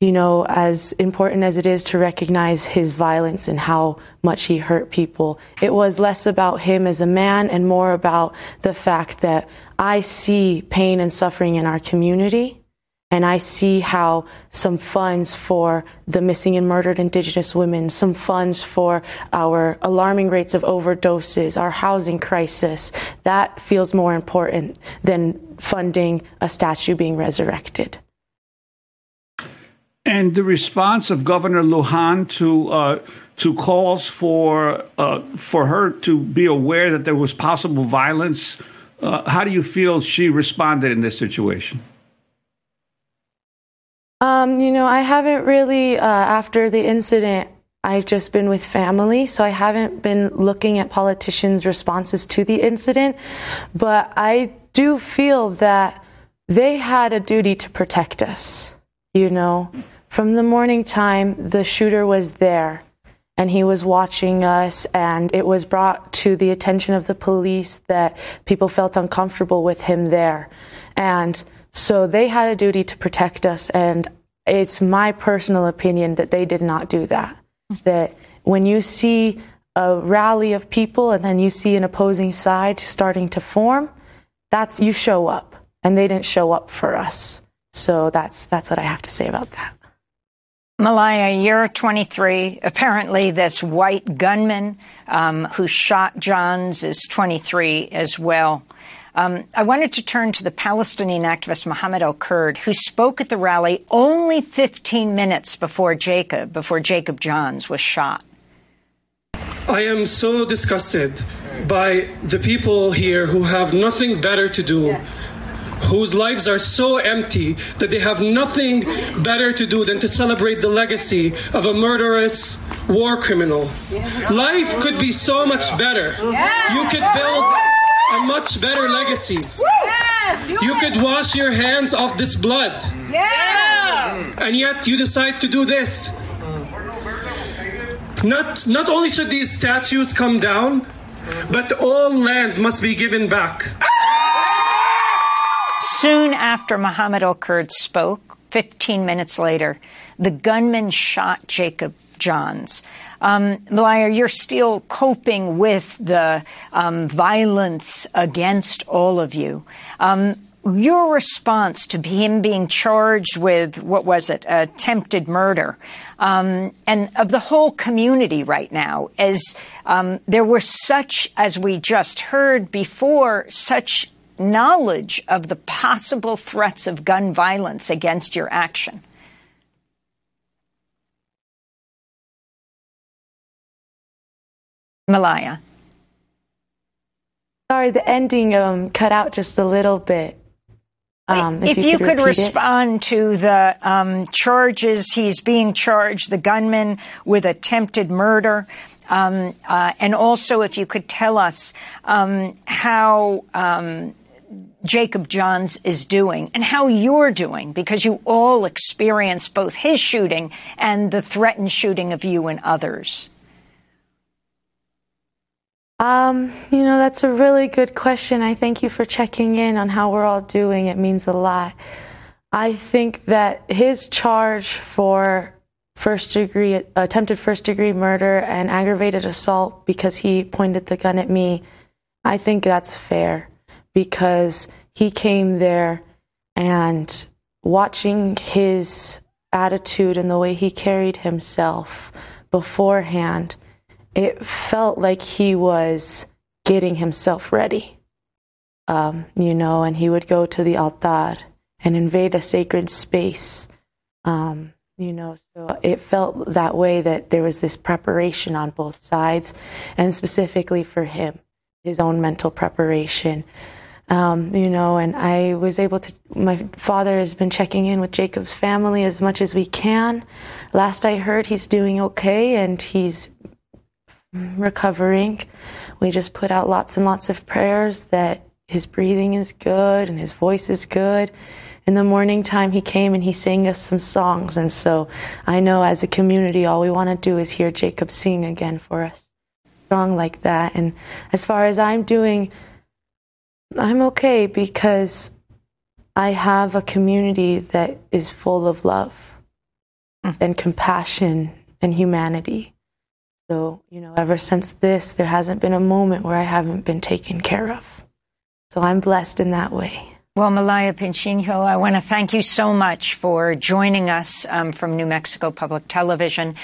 you know, as important as it is to recognize his violence and how much he hurt people, it was less about him as a man and more about the fact that I see pain and suffering in our community. And I see how some funds for the missing and murdered indigenous women, some funds for our alarming rates of overdoses, our housing crisis, that feels more important than funding a statue being resurrected. And the response of Governor Lujan to calls for her to be aware that there was possible violence, how do you feel she responded in this situation? You know, I haven't really, after the incident, I've just been with family, so I haven't been looking at politicians' responses to the incident. But I do feel that they had a duty to protect us, you know. From the morning time, the shooter was there, and he was watching us, and it was brought to the attention of the police that people felt uncomfortable with him there. And so they had a duty to protect us, and it's my personal opinion that they did not do that. That when you see a rally of people and then you see an opposing side starting to form, that's you show up, and they didn't show up for us. So that's what I have to say about that. Malaya, you're 23. Apparently, this white gunman who shot Johns is 23 as well. I wanted to turn to the Palestinian activist Mohammed El-Kurd, who spoke at the rally only 15 minutes before Jacob Johns was shot. I am so disgusted by the people here who have nothing better to do, whose lives are so empty that they have nothing better to do than to celebrate the legacy of a murderous war criminal. Life could be so much better. You could build a much better legacy. Yes, you could wash your hands off this blood. Yeah. And yet you decide to do this. Not only should these statues come down, but all land must be given back. Soon after Mohammed El-Kurd spoke, 15 minutes later, the gunman shot Jacob Johns. Malaya, you're still coping with the violence against all of you. Your response to him being charged with, what was it, attempted murder, and of the whole community right now, as there were such, as we just heard before, such knowledge of the possible threats of gun violence against your action. Malaya. Sorry, the ending cut out just a little bit. If you could respond to the charges, he's being charged, the gunman, with attempted murder, and also if you could tell us how Jacob Johns is doing and how you're doing, because you all experienced both his shooting and the threatened shooting of you and others. You know, that's a really good question. I thank you for checking in on how we're all doing. It means a lot. I think that his charge for attempted first-degree murder and aggravated assault because he pointed the gun at me, I think that's fair because he came there and watching his attitude and the way he carried himself beforehand, it felt like he was getting himself ready, you know, and he would go to the altar and invade a sacred space You know, so it felt that way, that there was this preparation on both sides, and specifically for him, his own mental preparation. You know, and I was able to, my father has been checking in with Jacob's family as much as we can. Last I heard, he's doing okay and he's recovering. We just put out lots and lots of prayers that his breathing is good and his voice is good. In the morning time, he came and he sang us some songs. And so I know as a community, all we want to do is hear Jacob sing again for us. Song like that. And as far as I'm doing, I'm okay because I have a community that is full of love and compassion and humanity. So, you know, ever since this, there hasn't been a moment where I haven't been taken care of. So I'm blessed in that way. Well, Malaya Pichinho, I want to thank you so much for joining us from New Mexico Public Television.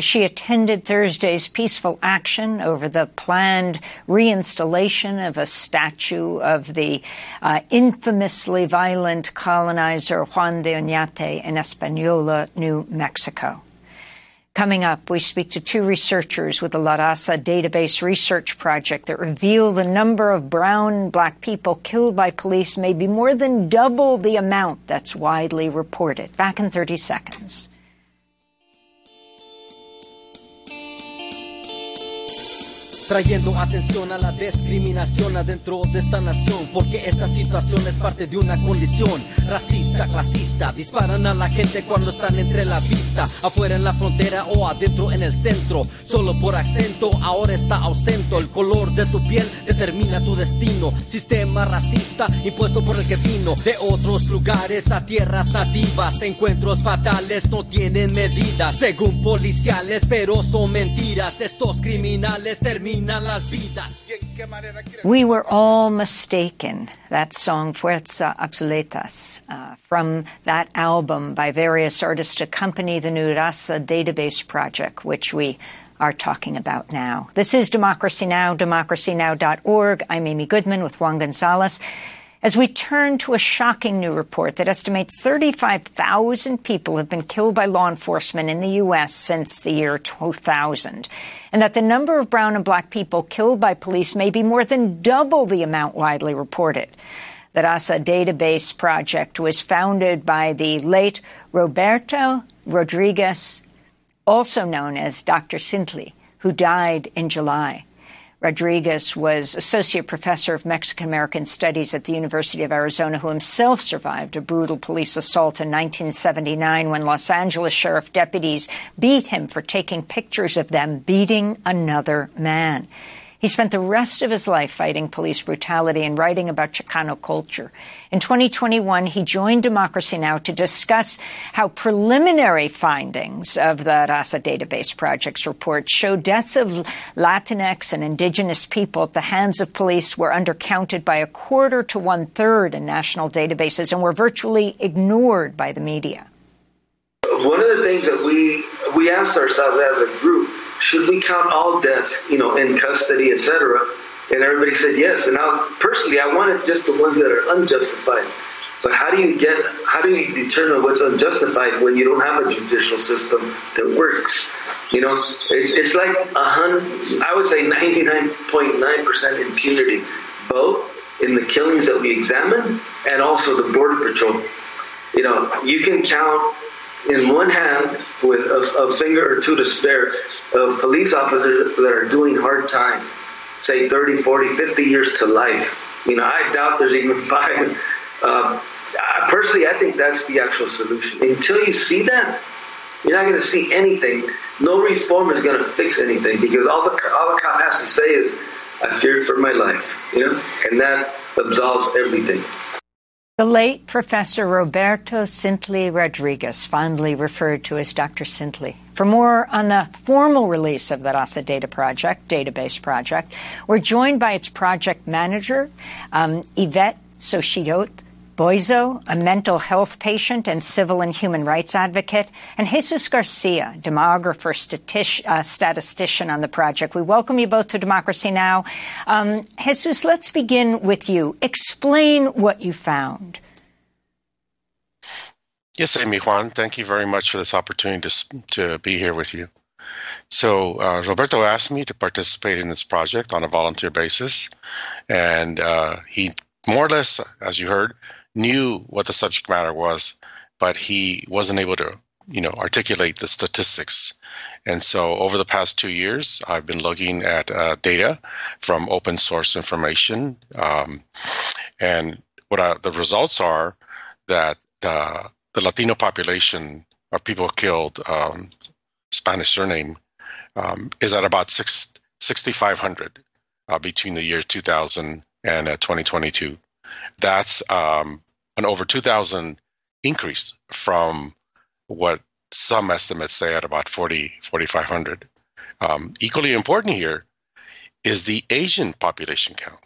She attended Thursday's peaceful action over the planned reinstallation of a statue of the infamously violent colonizer Juan de Oñate in Española, New Mexico. Coming up, we speak to two researchers with the La Raza Database Research Project that reveal the number of brown and black people killed by police may be more than double the amount that's widely reported. Back in 30 seconds. Trayendo atención a la discriminación adentro de esta nación, porque esta situación es parte de una condición racista, clasista. Disparan a la gente cuando están entre la vista, afuera en la frontera o adentro en el centro. Solo por acento ahora está ausente. El color de tu piel determina tu destino. Sistema racista impuesto por el que vino de otros lugares a tierras nativas. Encuentros fatales no tienen medidas, según policiales, pero son mentiras. Estos criminales terminan. We were all mistaken. That song, Fuerza Obsoletas, from that album by various artists to accompany the New Raza Database Project, which we are talking about now. This is Democracy Now!, democracynow.org. I'm Amy Goodman with Juan Gonzalez. As we turn to a shocking new report that estimates 35,000 people have been killed by law enforcement in the U.S. since the year 2000, and that the number of brown and black people killed by police may be more than double the amount widely reported. The Raza Database Project was founded by the late Roberto Rodriguez, also known as Dr. Cintli, who died in July. Rodriguez was associate professor of Mexican-American Studies at the University of Arizona, who himself survived a brutal police assault in 1979 when Los Angeles sheriff deputies beat him for taking pictures of them beating another man. He spent the rest of his life fighting police brutality and writing about Chicano culture. In 2021, he joined Democracy Now! To discuss how preliminary findings of the Raza Database Project's report show deaths of Latinx and indigenous people at the hands of police were undercounted by 25% to 1/3 in national databases and were virtually ignored by the media. One of the things that we asked ourselves as a group, should we count all deaths, you know, in custody, etc.? And everybody said yes. And I wanted just the ones that are unjustified. But how do you determine what's unjustified when you don't have a judicial system that works? You know, it's like 100. I would say 99.9% impunity, both in the killings that we examine and also the Border Patrol. You know, you can count in one hand with a finger or two to spare of police officers that are doing hard time, say 30, 40, 50 years to life. You know, I doubt there's even 5. Personally, I think that's the actual solution. Until you see that, you're not going to see anything. No reform is going to fix anything, because all the cop has to say is, I feared for my life, you know, and that absolves everything. The late Professor Roberto Cintli Rodriguez, fondly referred to as Dr. Cintli. For more on the formal release of the Raza Database Project, we're joined by its project manager, Yvette Sochiot Boizo, a mental health patient and civil and human rights advocate, and Jesus Garcia, demographer, statistician on the project. We welcome you both to Democracy Now! Jesus, let's begin with you. Explain what you found. Yes, Amy, Juan, thank you very much for this opportunity to be here with you. So Roberto asked me to participate in this project on a volunteer basis, and he more or less, as you heard, knew what the subject matter was, but he wasn't able to, articulate the statistics. And so over the past 2 years, I've been looking at data from open source information, and what the results are that the Latino population of people killed, Spanish surname, is at about 6,500 between the year 2000 and 2022. That's an over 2,000 increase from what some estimates say at about 4,500. Equally important here is the Asian population count.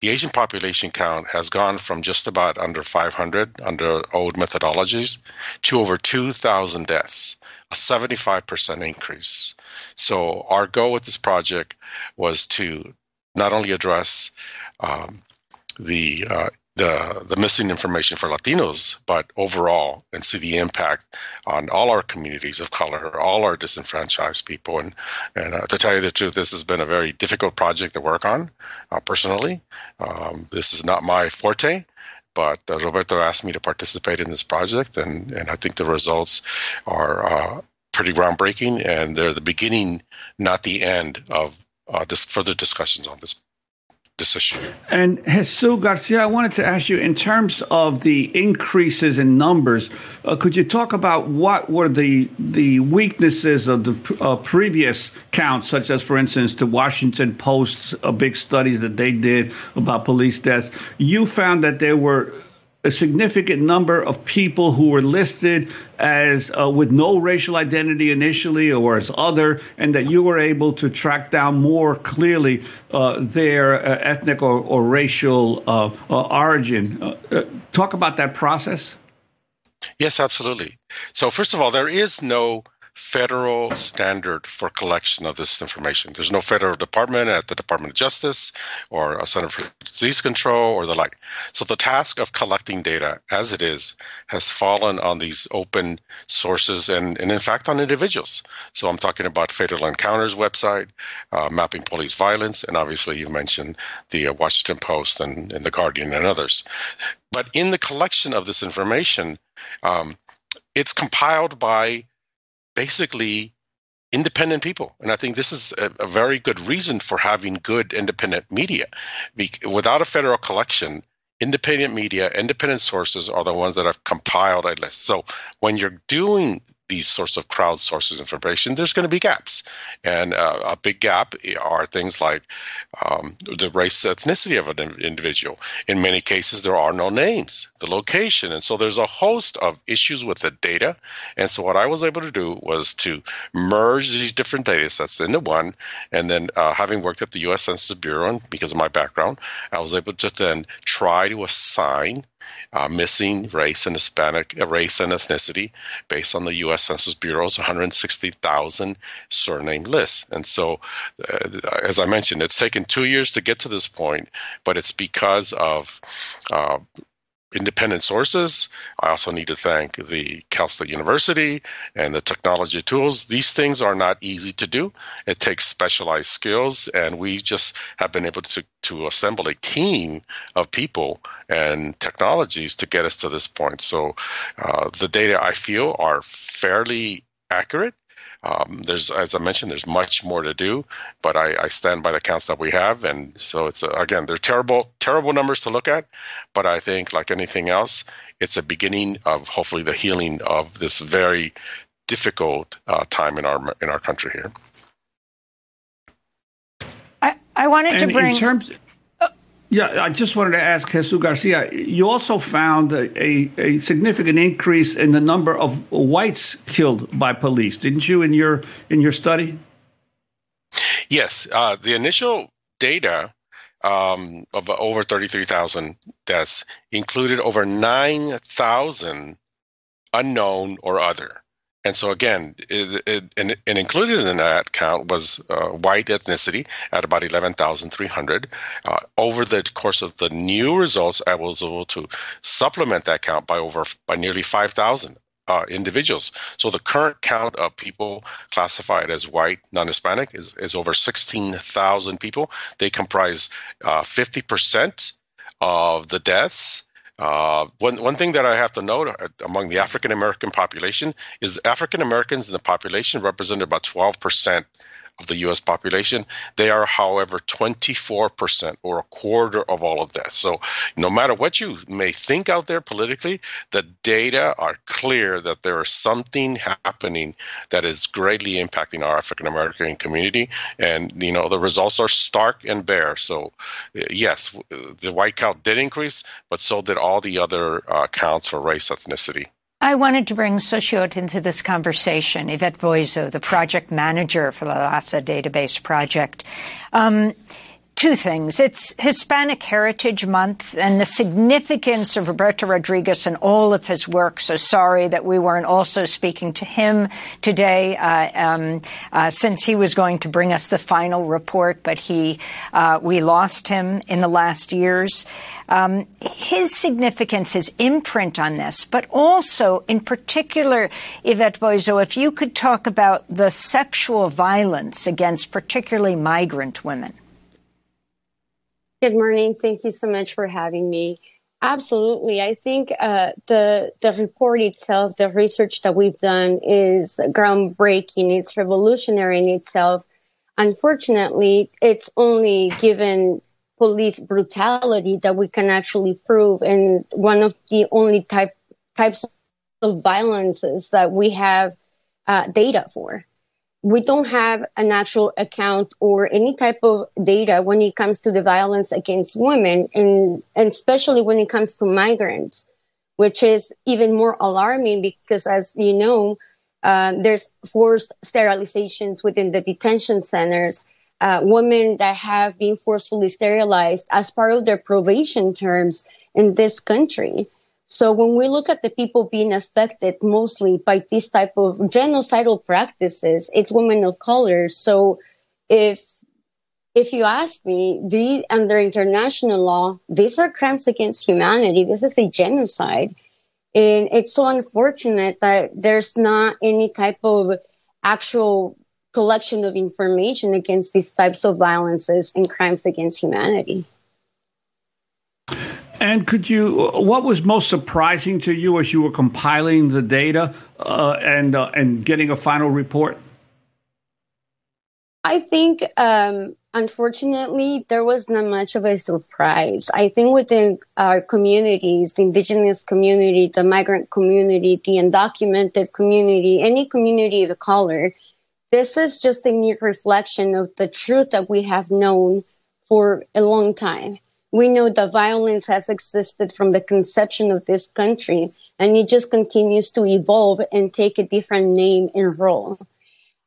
The Asian population count has gone from just about under 500 under old methodologies to over 2,000 deaths, a 75% increase. So our goal with this project was to not only address the missing information for Latinos, but overall, and see the impact on all our communities of color, all our disenfranchised people. And to tell you the truth, this has been a very difficult project to work on personally. This is not my forte, but Roberto asked me to participate in this project, and I think the results are pretty groundbreaking, and they're the beginning, not the end, of further discussions on this issue. And Jesus Garcia, I wanted to ask you, in terms of the increases in numbers, could you talk about what were the weaknesses of the previous counts, such as, for instance, the Washington Post's a big study that they did about police deaths? You found that there were a significant number of people who were listed as with no racial identity initially or as other, and that you were able to track down more clearly their ethnic or racial origin. Talk about that process. Yes, absolutely. So first of all, there is no federal standard for collection of this information. There's no federal department at the Department of Justice or a Center for Disease Control or the like. So the task of collecting data as it is has fallen on these open sources and in fact on individuals. So I'm talking about Fatal Encounters website, Mapping Police Violence, and obviously you mentioned the Washington Post and The Guardian and others. But in the collection of this information, it's compiled by basically independent people. And I think this is a very good reason for having good independent media. Without a federal collection, independent media, independent sources are the ones that have compiled a list. So when you're doing these sorts of crowdsourced information, there's going to be gaps. And a big gap are things like the race, ethnicity of an individual. In many cases, there are no names, the location. And so there's a host of issues with the data. And so what I was able to do was to merge these different data sets into one. And then having worked at the U.S. Census Bureau, and because of my background, I was able to then try to assign missing race and Hispanic race and ethnicity based on the U.S. Census Bureau's 160,000 surname list. And so, as I mentioned, it's taken 2 years to get to this point, but it's because of independent sources. I also need to thank the Cal State University and the technology tools. These things are not easy to do. It takes specialized skills, and we just have been able to assemble a team of people and technologies to get us to this point. So the data, I feel, are fairly accurate. There's, as I mentioned, there's much more to do, but I stand by the counts that we have, and so it's again, they're terrible numbers to look at, but I think, like anything else, it's a beginning of hopefully the healing of this very difficult time in our country here. I wanted to bring. Yeah, I just wanted to ask Jesus Garcia, you also found a significant increase in the number of whites killed by police, didn't you, in your study? Yes. The initial data of over 33,000 deaths included over 9,000 unknown or other. And so, again, and included in that count was white ethnicity at about 11,300. Over the course of the new results, I was able to supplement that count by nearly 5,000 individuals. So the current count of people classified as white, non-Hispanic is over 16,000 people. They comprise 50% of the deaths. One thing that I have to note among the African-American population is that African-Americans in the population represent about 12% of the U.S. population. They are, however, 24% or a quarter of all of that. So no matter what you may think out there politically, the data are clear that there is something happening that is greatly impacting our African-American community. And, you know, the results are stark and bare. So, yes, the white count did increase, but so did all the other counts for race, ethnicity. I wanted to bring Sushot into this conversation, Yvette Boiseau, the project manager for the La Raza Database Project. Two things. It's Hispanic Heritage Month, and the significance of Roberto Rodriguez and all of his work. So sorry that we weren't also speaking to him today, since he was going to bring us the final report, but we lost him in the last years. His significance, his imprint on this, but also in particular, Yvette Boiseau, if you could talk about the sexual violence against particularly migrant women. Good morning. Thank you so much for having me. Absolutely. I think the report itself, the research that we've done is groundbreaking. It's revolutionary in itself. Unfortunately, it's only given police brutality that we can actually prove. And one of the only types of violences that we have data for. We don't have an actual account or any type of data when it comes to the violence against women, and especially when it comes to migrants, which is even more alarming because, as you know, there's forced sterilizations within the detention centers. Women that have been forcefully sterilized as part of their probation terms in this country. So when we look at the people being affected mostly by these type of genocidal practices, it's women of color. So if you ask me, under international law, these are crimes against humanity. This is a genocide. And it's so unfortunate that there's not any type of actual collection of information against these types of violences and crimes against humanity. And what was most surprising to you as you were compiling the data and getting a final report? I think, unfortunately, there was not much of a surprise. I think within our communities, the indigenous community, the migrant community, the undocumented community, any community of color, this is just a mere reflection of the truth that we have known for a long time. We know that violence has existed from the conception of this country, and it just continues to evolve and take a different name and role.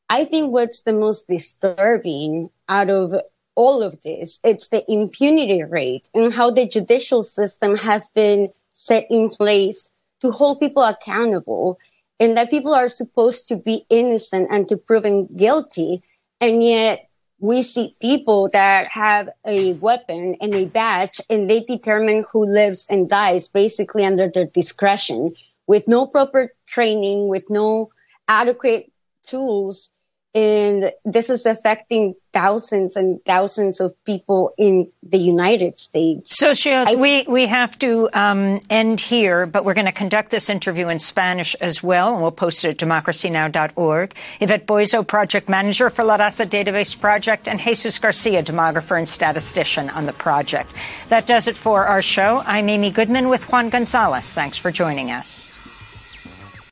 I think what's the most disturbing out of all of this, it's the impunity rate and how the judicial system has been set in place to hold people accountable, and that people are supposed to be innocent and to proven guilty, and yet we see people that have a weapon and a badge, and they determine who lives and dies basically under their discretion with no proper training, with no adequate tools. And this is affecting thousands and thousands of people in the United States. So, Sheila, we have to end here, but we're going to conduct this interview in Spanish as well, and we'll post it at democracynow.org. Yvette Boiseau, project manager for La Raza Database Project, and Jesus Garcia, demographer and statistician on the project. That does it for our show. I'm Amy Goodman with Juan Gonzalez. Thanks for joining us.